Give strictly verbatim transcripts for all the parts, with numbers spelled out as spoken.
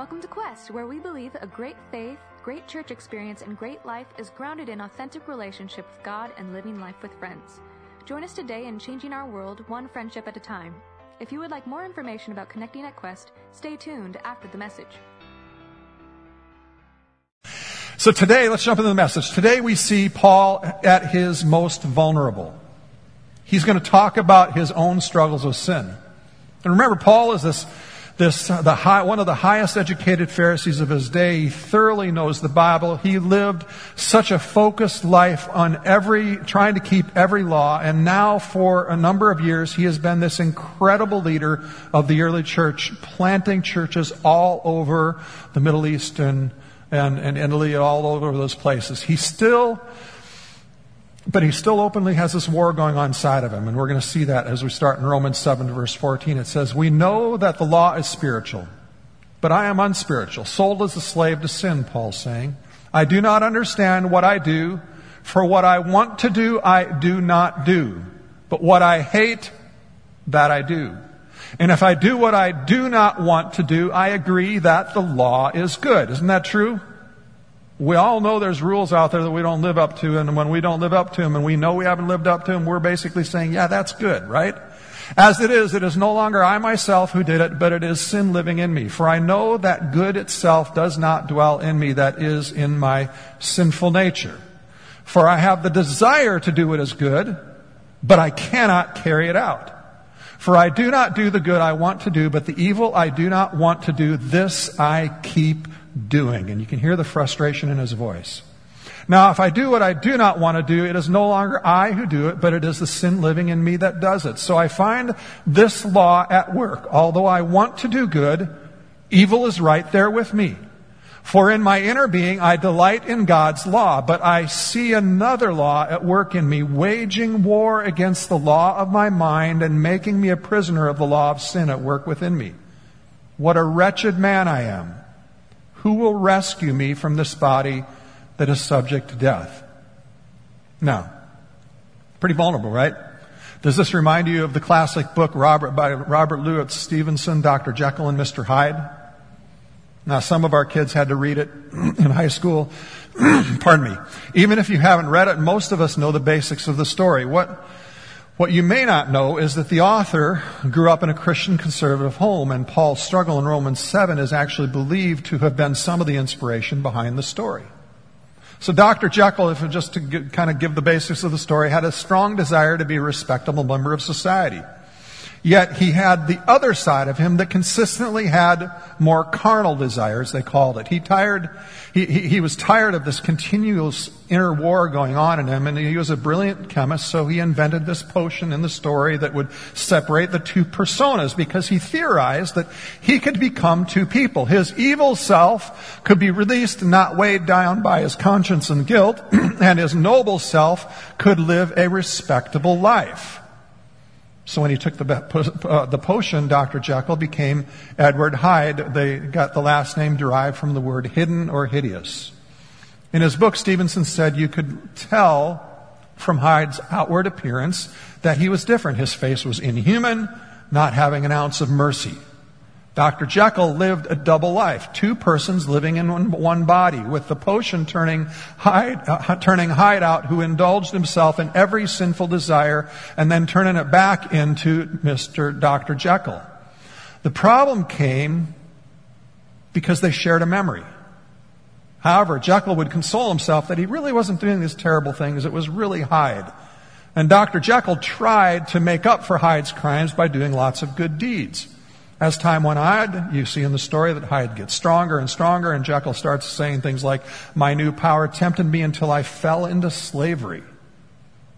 Welcome to Quest, where we believe a great faith, great church experience, and great life is grounded in authentic relationship with God and living life with friends. Join us today in changing our world, one friendship at a time. If you would like more information about connecting at Quest, stay tuned after the message. So today, let's jump into the message. Today we see Paul at his most vulnerable. He's going to talk about his own struggles with sin. And remember, Paul is this, this the high, one of the highest educated Pharisees of his day. He thoroughly knows the Bible. He lived such a focused life on every, trying to keep every law. And now for a number of years, he has been this incredible leader of the early church, planting churches all over the Middle East and And, and Italy, all over those places. He still, but he still openly has this war going on inside of him. And we're going to see that as we start in Romans seven, verse fourteen. It says, "We know that the law is spiritual, but I am unspiritual, sold as a slave to sin," Paul's saying. "I do not understand what I do, for what I want to do, I do not do. But what I hate, that I do. And if I do what I do not want to do, I agree that the law is good." Isn't that true? We all know there's rules out there that we don't live up to, and when we don't live up to them and we know we haven't lived up to them, we're basically saying, yeah, that's good, right? "As it is, it is no longer I myself who did it, but it is sin living in me. For I know that good itself does not dwell in me, that is, in my sinful nature. For I have the desire to do what is good, but I cannot carry it out. For I do not do the good I want to do, but the evil I do not want to do, this I keep doing." And you can hear the frustration in his voice. "Now, if I do what I do not want to do, it is no longer I who do it, but it is the sin living in me that does it. So I find this law at work. Although I want to do good, evil is right there with me. For in my inner being, I delight in God's law, but I see another law at work in me, waging war against the law of my mind and making me a prisoner of the law of sin at work within me. What a wretched man I am. Who will rescue me from this body that is subject to death?" Now, pretty vulnerable, right? Does this remind you of the classic book Robert, by Robert Louis Stevenson, Doctor Jekyll and Mister Hyde? Now, some of our kids had to read it in high school. Pardon me. Even if you haven't read it, most of us know the basics of the story. What what you may not know is that the author grew up in a Christian conservative home, and Paul's struggle in Romans seven is actually believed to have been some of the inspiration behind the story. So Doctor Jekyll, if just to get, kind of give the basics of the story, had a strong desire to be a respectable member of society. Yet he had the other side of him that consistently had more carnal desires, they called it. He tired, he, he, he was tired of this continuous inner war going on in him, and he was a brilliant chemist, so he invented this potion in the story that would separate the two personas, because he theorized that he could become two people. His evil self could be released and not weighed down by his conscience and guilt, and his noble self could live a respectable life. So when he took the, uh, the potion, Doctor Jekyll became Edward Hyde. They got the last name derived from the word hidden or hideous. In his book, Stevenson said you could tell from Hyde's outward appearance that he was different. His face was inhuman, not having an ounce of mercy. Doctor Jekyll lived a double life, two persons living in one, one body, with the potion turning Hyde, uh, turning Hyde out, who indulged himself in every sinful desire, and then turning it back into Mister Doctor Jekyll. The problem came because they shared a memory. However, Jekyll would console himself that he really wasn't doing these terrible things. It was really Hyde. And Doctor Jekyll tried to make up for Hyde's crimes by doing lots of good deeds. As time went on, you see in the story that Hyde gets stronger and stronger, and Jekyll starts saying things like, "My new power tempted me until I fell into slavery."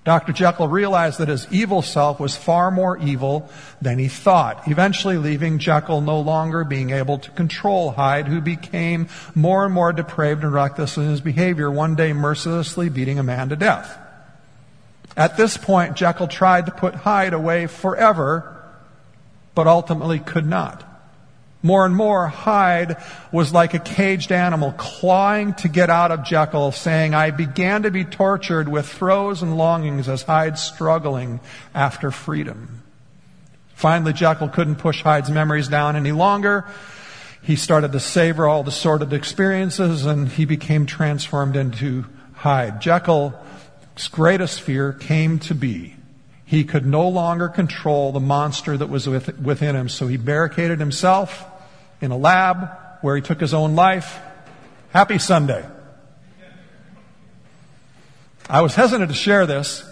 Doctor Jekyll realized that his evil self was far more evil than he thought, eventually leaving Jekyll no longer being able to control Hyde, who became more and more depraved and reckless in his behavior, one day mercilessly beating a man to death. At this point, Jekyll tried to put Hyde away forever, but ultimately could not. More and more, Hyde was like a caged animal, clawing to get out of Jekyll, saying, "I began to be tortured with throes and longings," as Hyde struggling after freedom. Finally, Jekyll couldn't push Hyde's memories down any longer. He started to savor all the sordid experiences, and he became transformed into Hyde. Jekyll's greatest fear came to be. He could no longer control the monster that was within him, so he barricaded himself in a lab where he took his own life. Happy Sunday. I was hesitant to share this,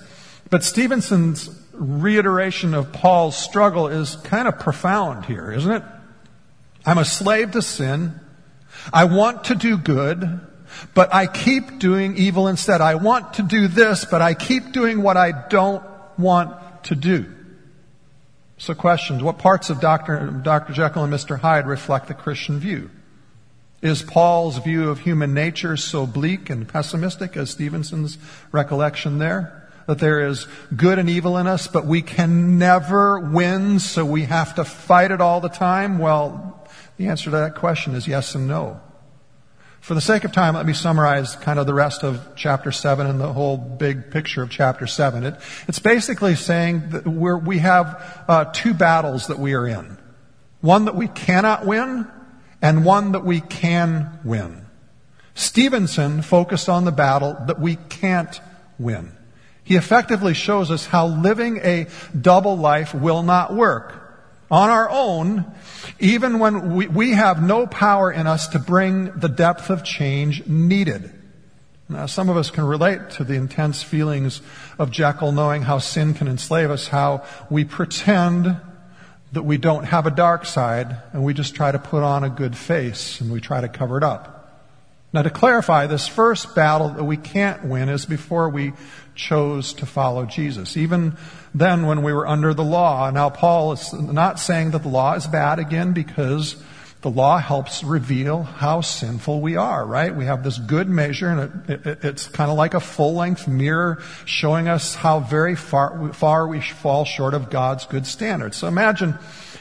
but Stevenson's reiteration of Paul's struggle is kind of profound here, isn't it? I'm a slave to sin. I want to do good, but I keep doing evil instead. I want to do this, but I keep doing what I don't want to do. So questions, what parts of Doctor Doctor Jekyll and Mister Hyde reflect the Christian view? Is Paul's view of human nature so bleak and pessimistic as Stevenson's recollection there? That there is good and evil in us, but we can never win, so we have to fight it all the time? Well, the answer to that question is yes and no. For the sake of time, let me summarize kind of the rest of chapter seven and the whole big picture of chapter seven. It, it's basically saying that we're, we have uh, two battles that we are in. One that we cannot win, and one that we can win. Stevenson focused on the battle that we can't win. He effectively shows us how living a double life will not work. On our own, even when we, we have no power in us to bring the depth of change needed. Now, some of us can relate to the intense feelings of Jekyll, knowing how sin can enslave us, how we pretend that we don't have a dark side, and we just try to put on a good face, and we try to cover it up. Now, to clarify, this first battle that we can't win is before we chose to follow Jesus. Even then, when we were under the law. Now, Paul is not saying that the law is bad, again, because the law helps reveal how sinful we are, right? We have this good measure, and it, it, it's kind of like a full-length mirror showing us how very far, far we fall short of God's good standards. So imagine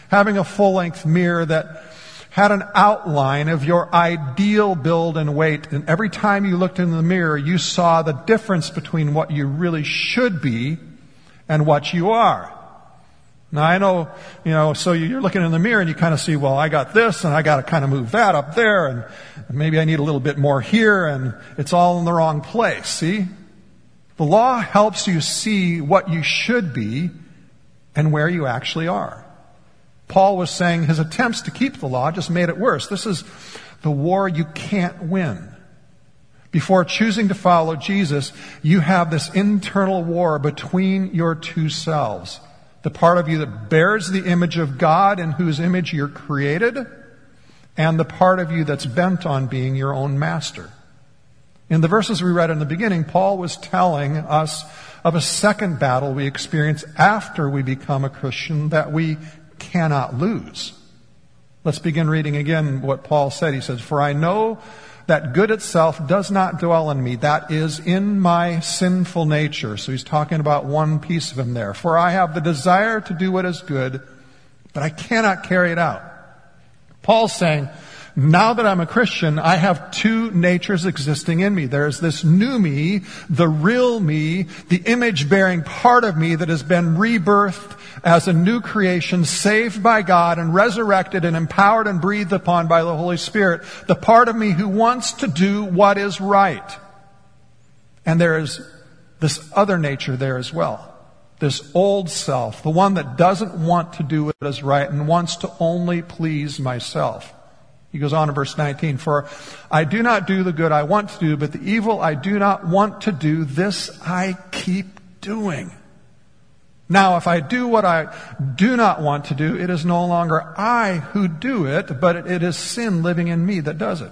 having a full-length mirror that had an outline of your ideal build and weight, and every time you looked in the mirror, you saw the difference between what you really should be and what you are. Now, I know, you know, so you're looking in the mirror and you kind of see, well, I got this and I got to kind of move that up there, and maybe I need a little bit more here, and it's all in the wrong place, see? The law helps you see what you should be and where you actually are. Paul was saying his attempts to keep the law just made it worse. This is the war you can't win. Before choosing to follow Jesus, you have this internal war between your two selves. The part of you that bears the image of God, in whose image you're created, and the part of you that's bent on being your own master. In the verses we read in the beginning, Paul was telling us of a second battle we experience after we become a Christian that we cannot lose. Let's begin reading again what Paul said. He says, "For I know that good itself does not dwell in me, that is, in my sinful nature." So he's talking about one piece of him there. "For I have the desire to do what is good, but I cannot carry it out." Paul's saying, now that I'm a Christian, I have two natures existing in me. There's this new me, the real me, the image-bearing part of me that has been rebirthed as a new creation, saved by God and resurrected and empowered and breathed upon by the Holy Spirit, the part of me who wants to do what is right. And there is this other nature there as well, this old self, the one that doesn't want to do what is right and wants to only please myself. He goes on in verse nineteen, "For I do not do the good I want to do, but the evil I do not want to do, this I keep doing. Now, if I do what I do not want to do, it is no longer I who do it, but it is sin living in me that does it."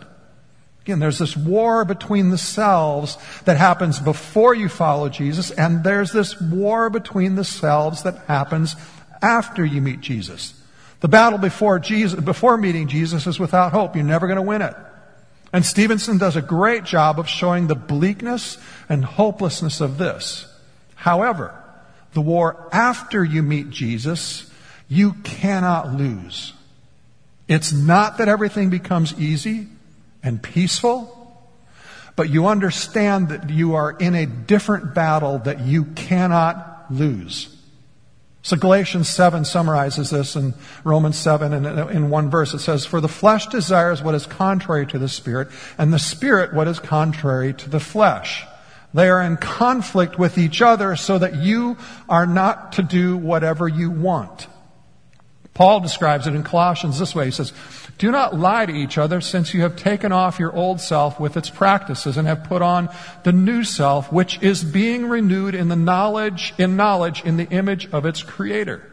Again, there's this war between the selves that happens before you follow Jesus, and there's this war between the selves that happens after you meet Jesus. The battle before Jesus, before meeting Jesus, is without hope. You're never going to win it. And Stevenson does a great job of showing the bleakness and hopelessness of this. However, the war after you meet Jesus, you cannot lose. It's not that everything becomes easy and peaceful, but you understand that you are in a different battle that you cannot lose. So Galatians seven summarizes this in Romans seven, and in one verse it says, "For the flesh desires what is contrary to the Spirit, and the Spirit what is contrary to the flesh. They are in conflict with each other so that you are not to do whatever you want." Paul describes it in Colossians this way. He says, "Do not lie to each other, since you have taken off your old self with its practices and have put on the new self, which is being renewed in the knowledge, in knowledge, in the image of its creator."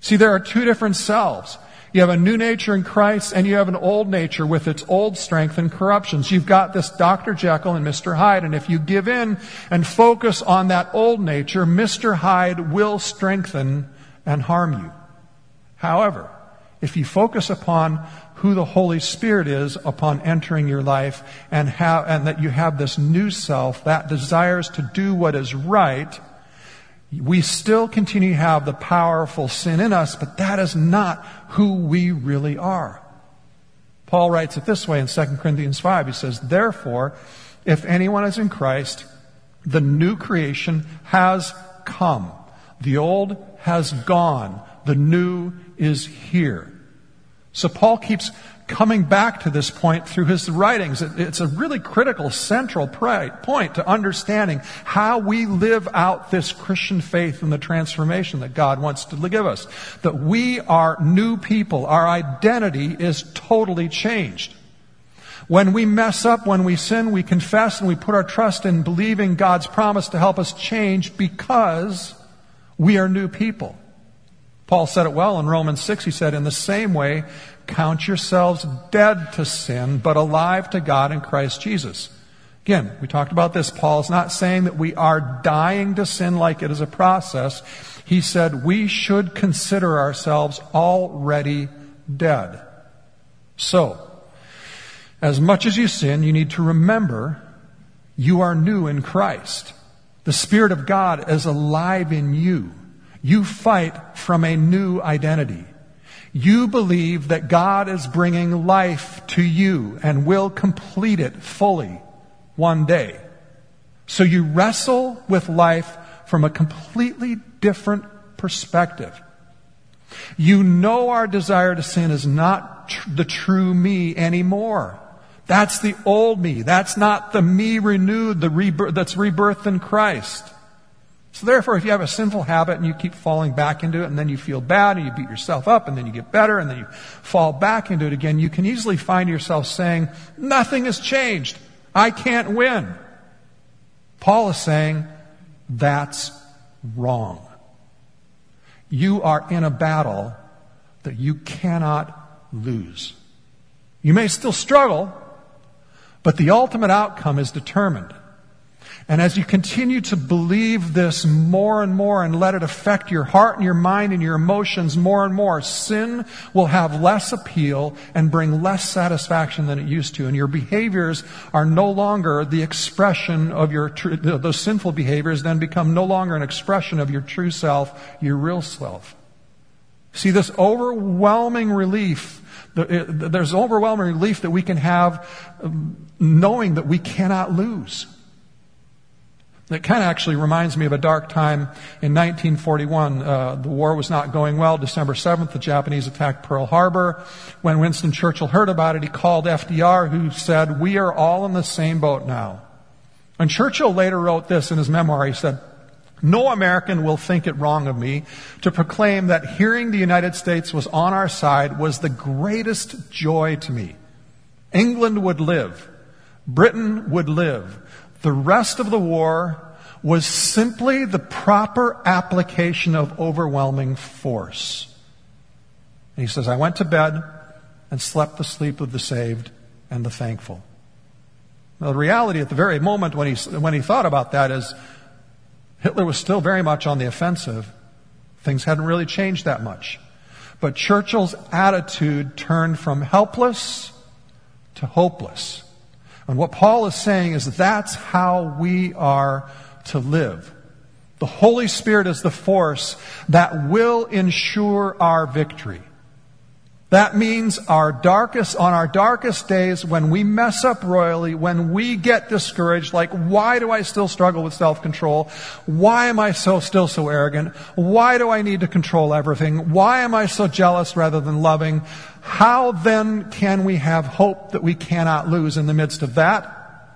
See, there are two different selves. You have a new nature in Christ, and you have an old nature with its old strength and corruptions. You've got this Doctor Jekyll and Mister Hyde, and if you give in and focus on that old nature, Mister Hyde will strengthen and harm you. However, if you focus upon who the Holy Spirit is upon entering your life, and have, and that you have this new self that desires to do what is right, we still continue to have the powerful sin in us, but that is not who we really are. Paul writes it this way in Second Corinthians five. He says, "Therefore, if anyone is in Christ, the new creation has come. The old has gone. The new is here." So Paul keeps coming back to this point through his writings. It's a really critical, central point to understanding how we live out this Christian faith and the transformation that God wants to give us. That we are new people. Our identity is totally changed. When we mess up, when we sin, we confess and we put our trust in believing God's promise to help us change because we are new people. Paul said it well in Romans six. He said, "In the same way, count yourselves dead to sin, but alive to God in Christ Jesus." Again, we talked about this. Paul's not saying that we are dying to sin like it is a process. He said we should consider ourselves already dead. So, as much as you sin, you need to remember you are new in Christ. The Spirit of God is alive in you. You fight from a new identity. You believe that God is bringing life to you and will complete it fully one day. So you wrestle with life from a completely different perspective. You know our desire to sin is not tr- the true me anymore. That's the old me. That's not the me renewed, the rebirth, that's rebirthed in Christ. So therefore, if you have a sinful habit and you keep falling back into it, and then you feel bad and you beat yourself up, and then you get better and then you fall back into it again, you can easily find yourself saying, "Nothing has changed. I can't win." Paul is saying, that's wrong. You are in a battle that you cannot lose. You may still struggle, but the ultimate outcome is determined. And as you continue to believe this more and more and let it affect your heart and your mind and your emotions more and more, sin will have less appeal and bring less satisfaction than it used to. And your behaviors are no longer the expression of your true, those sinful behaviors then become no longer an expression of your true self, your real self. See, this overwhelming relief, there's overwhelming relief that we can have knowing that we cannot lose. It kind of actually reminds me of a dark time in nineteen forty-one. Uh, the war was not going well. December seventh, the Japanese attacked Pearl Harbor. When Winston Churchill heard about it, he called F D R, who said, "We are all in the same boat now." And Churchill later wrote this in his memoir. He said, "No American will think it wrong of me to proclaim that hearing the United States was on our side was the greatest joy to me. England would live. Britain would live. The rest of the war was simply the proper application of overwhelming force." And he says, "I went to bed and slept the sleep of the saved and the thankful." Now, the reality at the very moment when he, when he thought about that is Hitler was still very much on the offensive. Things hadn't really changed that much. But Churchill's attitude turned from helpless to hopeless. And what Paul is saying is that's how we are to live. The Holy Spirit is the force that will ensure our victory. That means our darkest, on our darkest days, when we mess up royally, when we get discouraged, like, why do I still struggle with self-control? Why am I so still so arrogant? Why do I need to control everything? Why am I so jealous rather than loving? How then can we have hope that we cannot lose in the midst of that?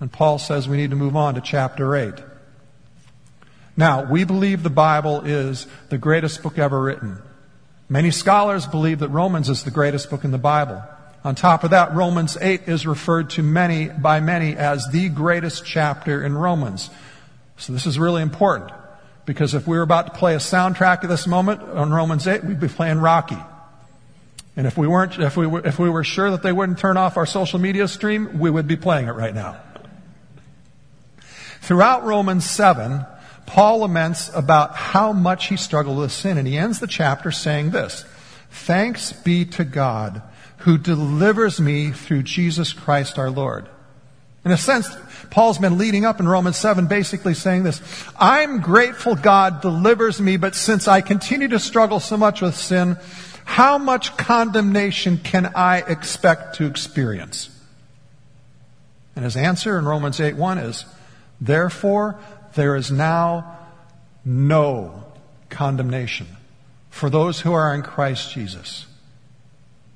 And Paul says we need to move on to chapter eight. Now, we believe the Bible is the greatest book ever written. Many scholars believe that Romans is the greatest book in the Bible. On top of that, Romans eight is referred to many by many as the greatest chapter in Romans. So this is really important, because if we were about to play a soundtrack at this moment on Romans eight, we'd be playing Rocky. And if we weren't, if we were, if we were sure that they wouldn't turn off our social media stream, we would be playing it right now. Throughout Romans seven, Paul laments about how much he struggled with sin, and he ends the chapter saying this: "Thanks be to God who delivers me through Jesus Christ our Lord." In a sense, Paul's been leading up in Romans seven basically saying this: I'm grateful God delivers me, but since I continue to struggle so much with sin, how much condemnation can I expect to experience? And his answer in Romans eight one is, "Therefore, there is now no condemnation for those who are in Christ Jesus."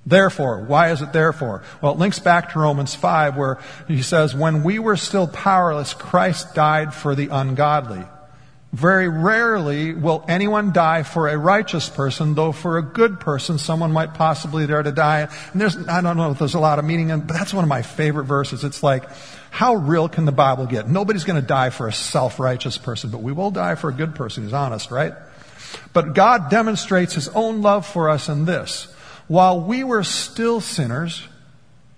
Therefore, why is it therefore? Well, it links back to Romans five, where he says, when we were still powerless, Christ died for the ungodly. Very rarely will anyone die for a righteous person, though for a good person, someone might possibly dare to die. And there's, I don't know if there's a lot of meaning in it, but that's one of my favorite verses. It's like, how real can the Bible get? Nobody's going to die for a self-righteous person, but we will die for a good person who's honest, right? But God demonstrates his own love for us in this: while we were still sinners,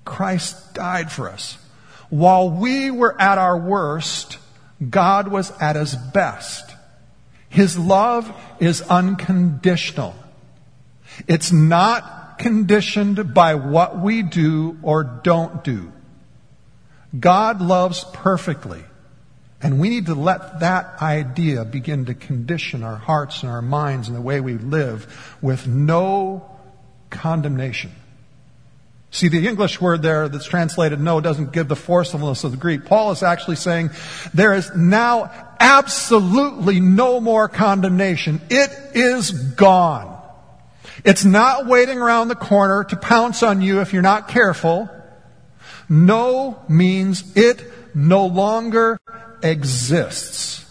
Christ died for us. While we were at our worst, God was at his best. His love is unconditional. It's not conditioned by what we do or don't do. God loves perfectly, and we need to let that idea begin to condition our hearts and our minds and the way we live, with no condemnation. See, the English word there that's translated "no" doesn't give the forcefulness of the Greek. Paul is actually saying there is now absolutely no more condemnation. It is gone. It's not waiting around the corner to pounce on you if you're not careful. No means it no longer exists.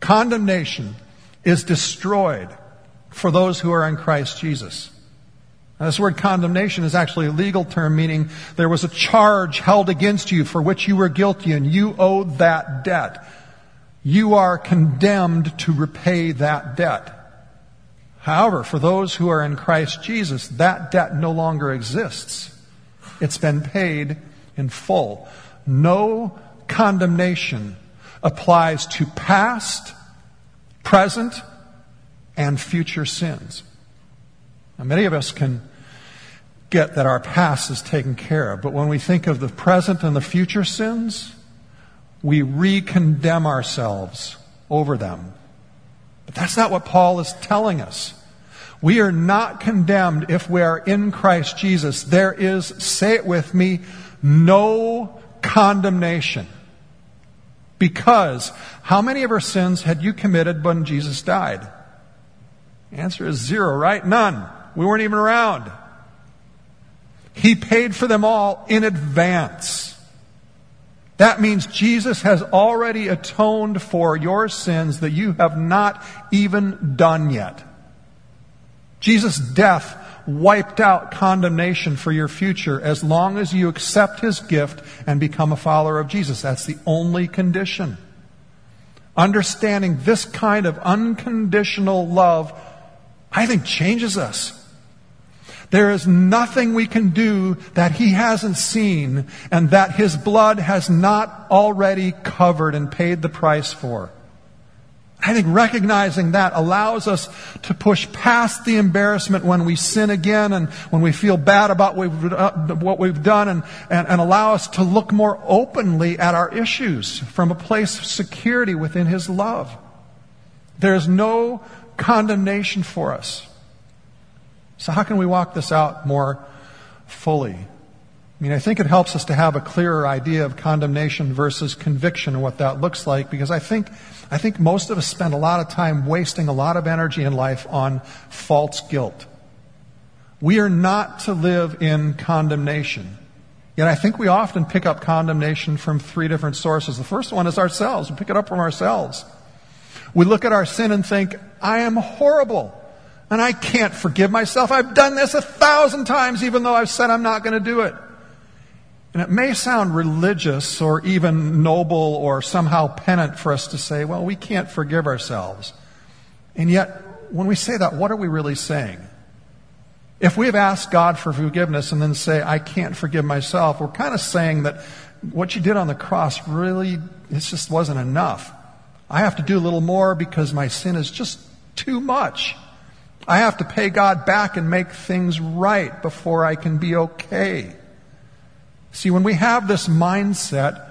Condemnation is destroyed for those who are in Christ Jesus. Now, this word condemnation is actually a legal term, meaning there was a charge held against you for which you were guilty, and you owed that debt. You are condemned to repay that debt. However, for those who are in Christ Jesus, that debt no longer exists. It's been paid in full. No condemnation applies to past, present, and future sins. Now, many of us can get that our past is taken care of, but when we think of the present and the future sins, we re-condemn ourselves over them. But that's not what Paul is telling us. We are not condemned if we are in Christ Jesus. There is, say it with me, no condemnation. Because how many of our sins had you committed when Jesus died? The answer is zero, right? None. We weren't even around. He paid for them all in advance. That means Jesus has already atoned for your sins that you have not even done yet. Jesus' death wiped out condemnation for your future as long as you accept his gift and become a follower of Jesus. That's the only condition. Understanding this kind of unconditional love, I think, changes us. There is nothing we can do that he hasn't seen and that his blood has not already covered and paid the price for. I think recognizing that allows us to push past the embarrassment when we sin again and when we feel bad about what we've done, and, and, and allow us to look more openly at our issues from a place of security within his love. There is no condemnation for us. So how can we walk this out more fully? I mean, I think it helps us to have a clearer idea of condemnation versus conviction and what that looks like, because I think I think most of us spend a lot of time wasting a lot of energy in life on false guilt. We are not to live in condemnation. Yet I think we often pick up condemnation from three different sources. The first one is ourselves. We pick it up from ourselves. We look at our sin and think, I am horrible. And I can't forgive myself. I've done this a thousand times, even though I've said I'm not going to do it. And it may sound religious or even noble or somehow penitent for us to say, well, we can't forgive ourselves. And yet, when we say that, what are we really saying? If we've asked God for forgiveness and then say, I can't forgive myself, we're kind of saying that what you did on the cross really, it just wasn't enough. I have to do a little more because my sin is just too much. I have to pay God back and make things right before I can be okay. See, when we have this mindset,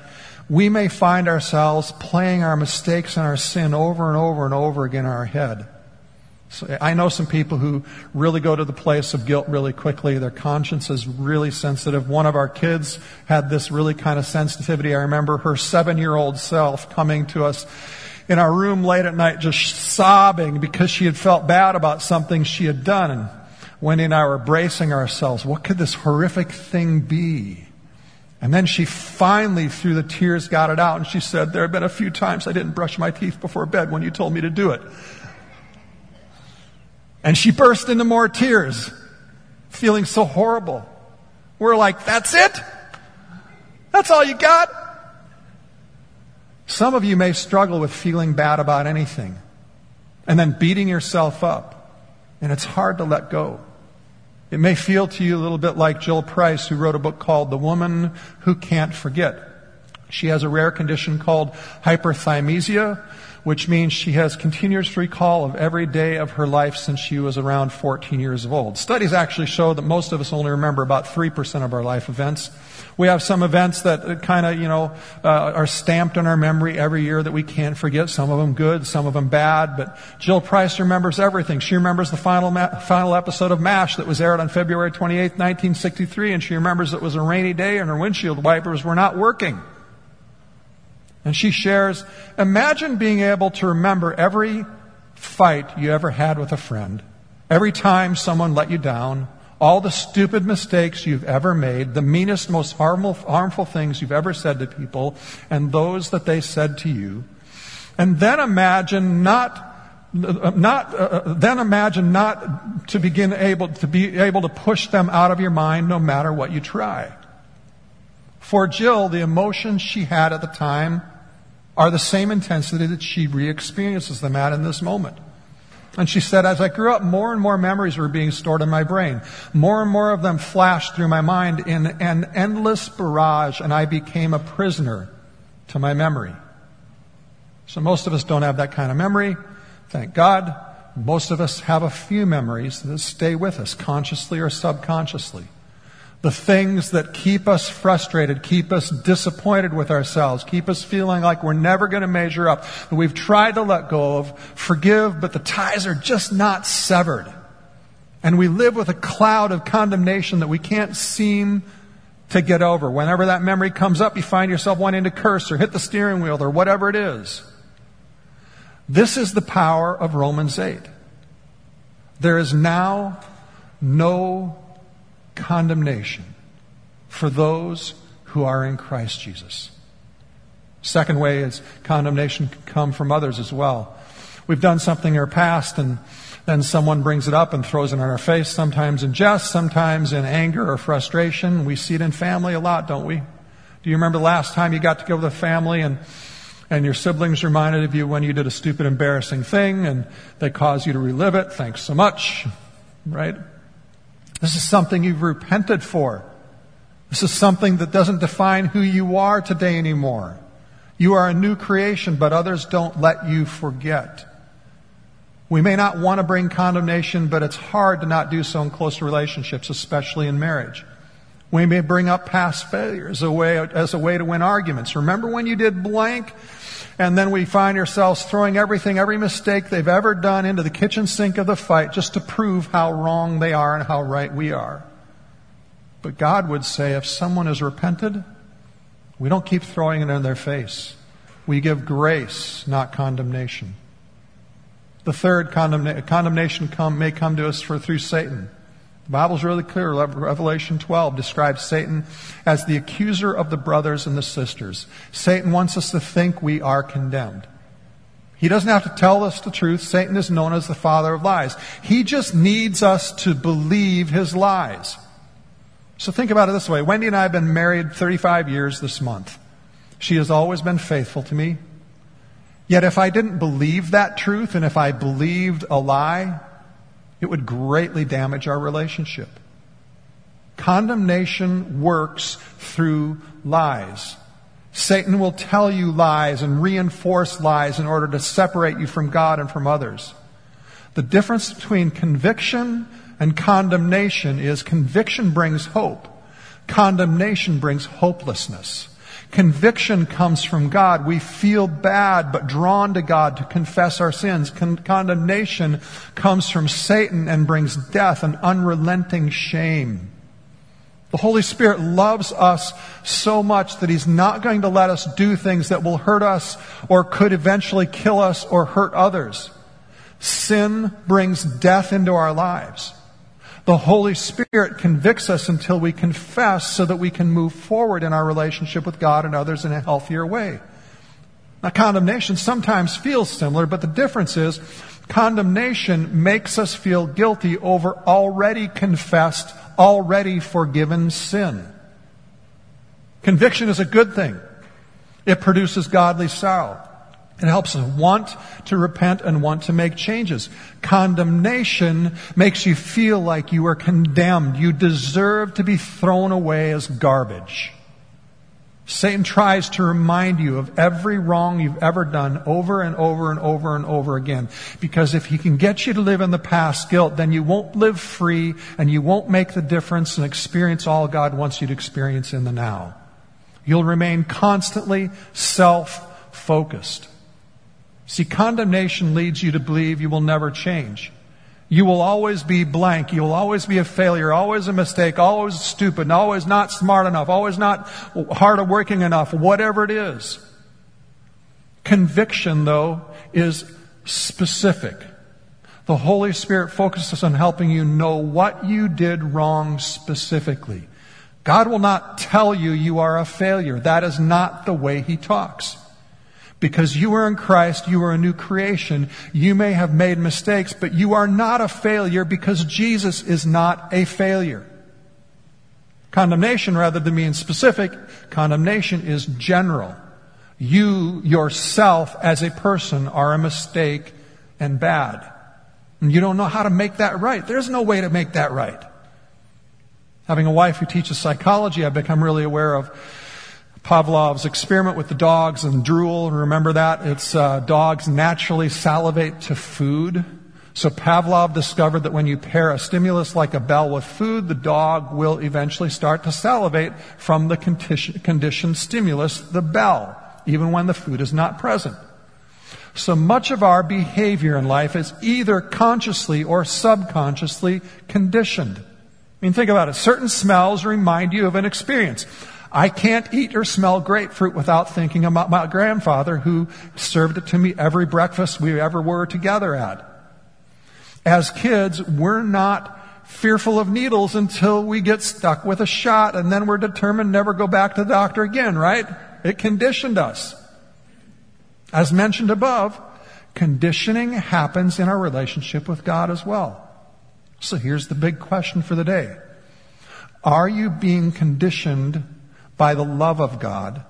we may find ourselves playing our mistakes and our sin over and over and over again in our head. So I know some people who really go to the place of guilt really quickly. Their conscience is really sensitive. One of our kids had this really kind of sensitivity. I remember her seven-year-old self coming to us in our room late at night just sobbing because she had felt bad about something she had done. And Wendy and I were bracing ourselves. What could this horrific thing be? And then she finally, through the tears, got it out. And she said, there have been a few times I didn't brush my teeth before bed when you told me to do it. And she burst into more tears, feeling so horrible. We're like, that's it? That's all you got? Some of you may struggle with feeling bad about anything and then beating yourself up, and it's hard to let go. It may feel to you a little bit like Jill Price, who wrote a book called The Woman Who Can't Forget. She has a rare condition called hyperthymesia, which means she has continuous recall of every day of her life since she was around fourteen years old. Studies actually show that most of us only remember about three percent of our life events. We have some events that kind of, you know, uh, are stamped in our memory every year that we can't forget. Some of them good, some of them bad. But Jill Price remembers everything. She remembers the final ma- final episode of MASH that was aired on February twenty-eighth, nineteen sixty-three, and she remembers it was a rainy day and her windshield wipers were not working. And she shares, imagine being able to remember every fight you ever had with a friend, every time someone let you down, all the stupid mistakes you've ever made, the meanest, most harmful, harmful things you've ever said to people, and those that they said to you. And then imagine not, not, uh, then imagine not to begin able, to be able to push them out of your mind no matter what you try. For Jill, the emotions she had at the time are the same intensity that she re-experiences them at in this moment. And she said, as I grew up, more and more memories were being stored in my brain. More and more of them flashed through my mind in an endless barrage, and I became a prisoner to my memory. So most of us don't have that kind of memory, thank God. Most of us have a few memories that stay with us, consciously or subconsciously. The things that keep us frustrated, keep us disappointed with ourselves, keep us feeling like we're never going to measure up, that we've tried to let go of, forgive, but the ties are just not severed. And we live with a cloud of condemnation that we can't seem to get over. Whenever that memory comes up, you find yourself wanting to curse or hit the steering wheel or whatever it is. This is the power of Romans eight. There is now no condemnation for those who are in Christ Jesus. Second way is condemnation can come from others as well. We've done something in our past and then someone brings it up and throws it in our face, sometimes in jest, sometimes in anger or frustration. We see it in family a lot, don't we? Do you remember the last time you got to go with a family and And your siblings reminded of you when you did a stupid, embarrassing thing and they caused you to relive it? Thanks so much, right? This is something you've repented for. This is something that doesn't define who you are today anymore. You are a new creation, but others don't let you forget. We may not want to bring condemnation, but it's hard to not do so in close relationships, especially in marriage. We may bring up past failures as a way, as a way to win arguments. Remember when you did blank? And then we find ourselves throwing everything, every mistake they've ever done into the kitchen sink of the fight just to prove how wrong they are and how right we are. But God would say, if someone has repented, we don't keep throwing it in their face. We give grace, not condemnation. The third, condemna- condemnation come, may come to us for, through Satan. The Bible's really clear. Revelation twelve describes Satan as the accuser of the brothers and the sisters. Satan wants us to think we are condemned. He doesn't have to tell us the truth. Satan is known as the father of lies. He just needs us to believe his lies. So think about it this way. Wendy and I have been married thirty-five years this month. She has always been faithful to me. Yet if I didn't believe that truth, and if I believed a lie, it would greatly damage our relationship. Condemnation works through lies. Satan will tell you lies and reinforce lies in order to separate you from God and from others. The difference between conviction and condemnation is conviction brings hope. Condemnation brings hopelessness. Conviction comes from God. We feel bad, but drawn to God to confess our sins. Con- condemnation comes from Satan and brings death and unrelenting shame. The Holy Spirit loves us so much that He's not going to let us do things that will hurt us or could eventually kill us or hurt others. Sin brings death into our lives. The Holy Spirit convicts us until we confess so that we can move forward in our relationship with God and others in a healthier way. Now, condemnation sometimes feels similar, but the difference is condemnation makes us feel guilty over already confessed, already forgiven sin. Conviction is a good thing. It produces godly sorrow. It helps us want to repent and want to make changes. Condemnation makes you feel like you are condemned. You deserve to be thrown away as garbage. Satan tries to remind you of every wrong you've ever done over and over and over and over again. Because if he can get you to live in the past guilt, then you won't live free and you won't make the difference and experience all God wants you to experience in the now. You'll remain constantly self-focused. See, condemnation leads you to believe you will never change. You will always be blank. You will always be a failure, always a mistake, always stupid, always not smart enough, always not hardworking enough, whatever it is. Conviction, though, is specific. The Holy Spirit focuses on helping you know what you did wrong specifically. God will not tell you you are a failure. That is not the way He talks. Because you are in Christ, you are a new creation. You may have made mistakes, but you are not a failure because Jesus is not a failure. Condemnation, rather than being specific, condemnation is general. You yourself as a person are a mistake and bad. And you don't know how to make that right. There's no way to make that right. Having a wife who teaches psychology, I've become really aware of Pavlov's experiment with the dogs and drool. Remember that? It's uh, dogs naturally salivate to food. So Pavlov discovered that when you pair a stimulus like a bell with food, the dog will eventually start to salivate from the condition, conditioned stimulus, the bell, even when the food is not present. So much of our behavior in life is either consciously or subconsciously conditioned. I mean, think about it. Certain smells remind you of an experience. I can't eat or smell grapefruit without thinking about my grandfather who served it to me every breakfast we ever were together at. As kids, we're not fearful of needles until we get stuck with a shot, and then we're determined never go back to the doctor again, right? It conditioned us. As mentioned above, conditioning happens in our relationship with God as well. So here's the big question for the day. Are you being conditioned by the love of God,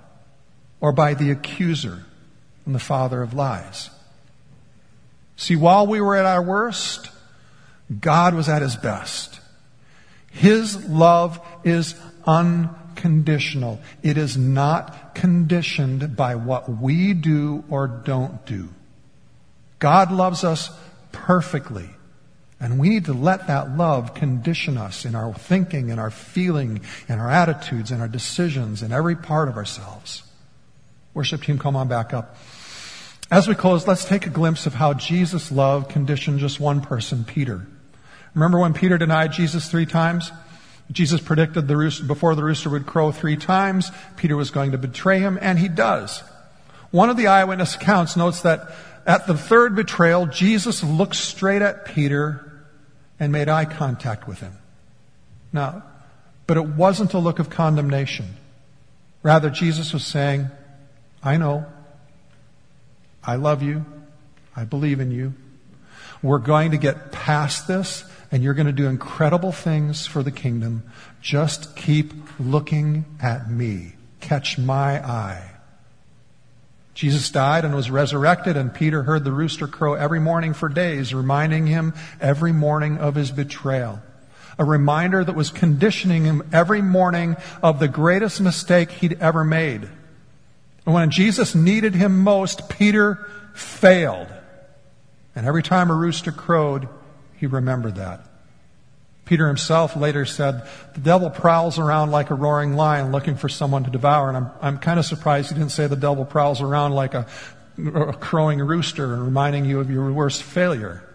or by the accuser and the father of lies? See, while we were at our worst, God was at His best. His love is unconditional. It is not conditioned by what we do or don't do. God loves us perfectly. And we need to let that love condition us in our thinking, in our feeling, in our attitudes, in our decisions, in every part of ourselves. Worship team, come on back up. As we close, let's take a glimpse of how Jesus' love conditioned just one person, Peter. Remember when Peter denied Jesus three times? Jesus predicted the rooster, before the rooster would crow three times, Peter was going to betray him, and he does. One of the eyewitness accounts notes that at the third betrayal, Jesus looked straight at Peter and made eye contact with him. Now, but it wasn't a look of condemnation. Rather, Jesus was saying, I know, I love you, I believe in you. We're going to get past this, and you're going to do incredible things for the kingdom. Just keep looking at me. Catch my eye. Jesus died and was resurrected, and Peter heard the rooster crow every morning for days, reminding him every morning of his betrayal. A reminder that was conditioning him every morning of the greatest mistake he'd ever made. And when Jesus needed him most, Peter failed. And every time a rooster crowed, he remembered that. Peter himself later said, the devil prowls around like a roaring lion looking for someone to devour. And I'm, I'm kind of surprised he didn't say the devil prowls around like a, a crowing rooster and reminding you of your worst failure.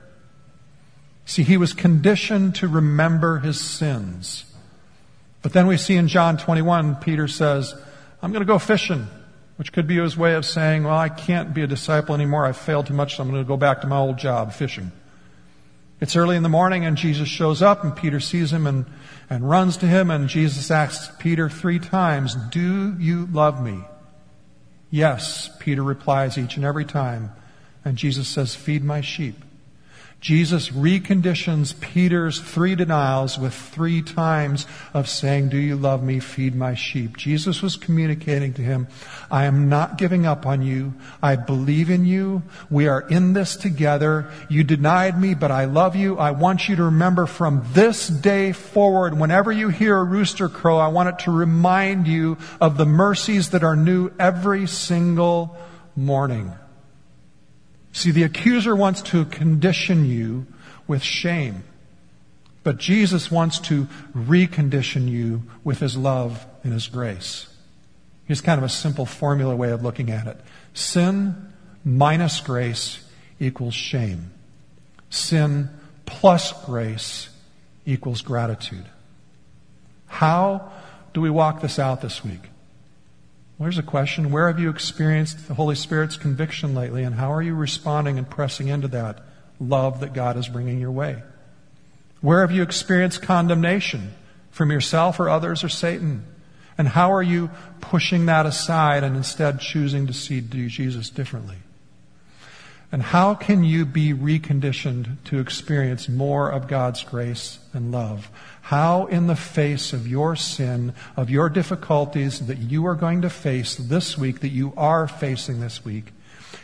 See, he was conditioned to remember his sins. But then we see in John twenty-one, Peter says, I'm going to go fishing, which could be his way of saying, well, I can't be a disciple anymore. I failed too much, so I'm going to go back to my old job, fishing. It's early in the morning, and Jesus shows up, and Peter sees him and, and runs to him, and Jesus asks Peter three times, do you love me? Yes, Peter replies each and every time. And Jesus says, feed my sheep. Jesus reconditions Peter's three denials with three times of saying, do you love me? Feed my sheep. Jesus was communicating to him, I am not giving up on you. I believe in you. We are in this together. You denied me, but I love you. I want you to remember from this day forward, whenever you hear a rooster crow, I want it to remind you of the mercies that are new every single morning. See, the accuser wants to condition you with shame, but Jesus wants to recondition you with his love and his grace. Here's kind of a simple formula way of looking at it. Sin minus grace equals shame. Sin plus grace equals gratitude. How do we walk this out this week? Well, here's a question. Where have you experienced the Holy Spirit's conviction lately, and how are you responding and pressing into that love that God is bringing your way? Where have you experienced condemnation from yourself or others or Satan, and how are you pushing that aside and instead choosing to see Jesus differently? And how can you be reconditioned to experience more of God's grace and love? How in the face of your sin, of your difficulties that you are going to face this week, that you are facing this week,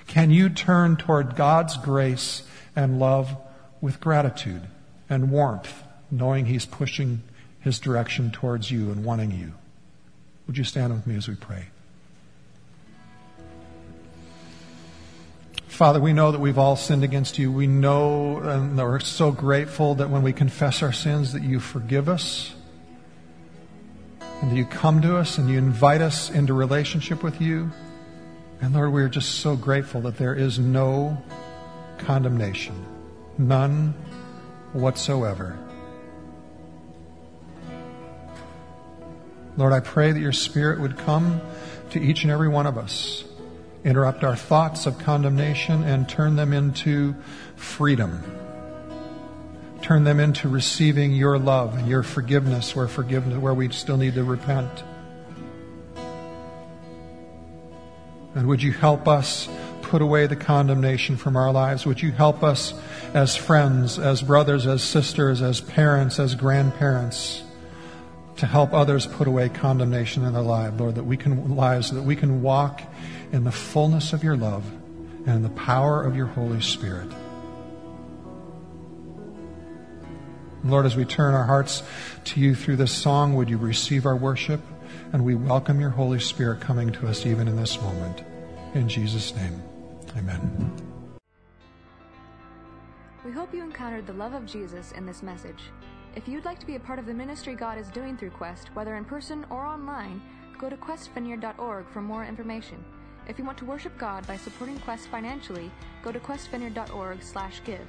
can you turn toward God's grace and love with gratitude and warmth, knowing he's pushing his direction towards you and wanting you? Would you stand with me as we pray? Father, we know that we've all sinned against you. We know and we're so grateful that when we confess our sins that you forgive us and that you come to us and you invite us into relationship with you. And Lord, we're just so grateful that there is no condemnation, none whatsoever. Lord, I pray that your Spirit would come to each and every one of us. Interrupt our thoughts of condemnation and turn them into freedom. Turn them into receiving your love and your forgiveness where forgiveness, where we still need to repent. And would you help us put away the condemnation from our lives? Would you help us as friends, as brothers, as sisters, as parents, as grandparents, to help others put away condemnation in their lives, Lord, that we can lives that we can walk in the fullness of your love and in the power of your Holy Spirit. Lord, as we turn our hearts to you through this song, would you receive our worship? And we welcome your Holy Spirit coming to us even in this moment. In Jesus' name, amen. We hope you encountered the love of Jesus in this message. If you'd like to be a part of the ministry God is doing through Quest, whether in person or online, go to Quest Vineyard dot org for more information. If you want to worship God by supporting Quest financially, go to quest vineyard dot org slash give.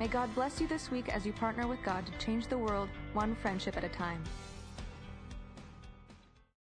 May God bless you this week as you partner with God to change the world one friendship at a time.